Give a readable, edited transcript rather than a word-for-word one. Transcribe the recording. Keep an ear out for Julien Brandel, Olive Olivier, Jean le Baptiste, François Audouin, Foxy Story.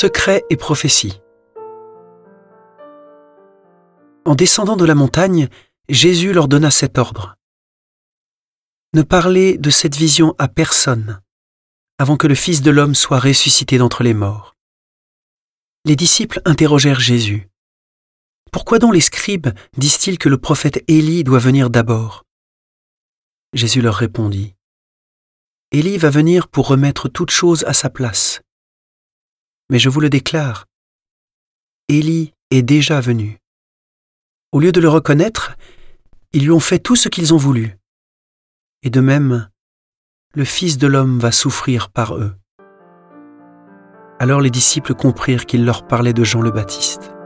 Secrets et prophéties. En descendant de la montagne, Jésus leur donna cet ordre. Ne parlez de cette vision à personne, avant que le Fils de l'homme soit ressuscité d'entre les morts. Les disciples interrogèrent Jésus. Pourquoi donc les scribes disent-ils que le prophète Élie doit venir d'abord? Jésus leur répondit. Élie va venir pour remettre toute chose à sa place. Mais je vous le déclare, Élie est déjà venu. Au lieu de le reconnaître, ils lui ont fait tout ce qu'ils ont voulu. Et de même, le Fils de l'homme va souffrir par eux. Alors les disciples comprirent qu'il leur parlait de Jean le Baptiste.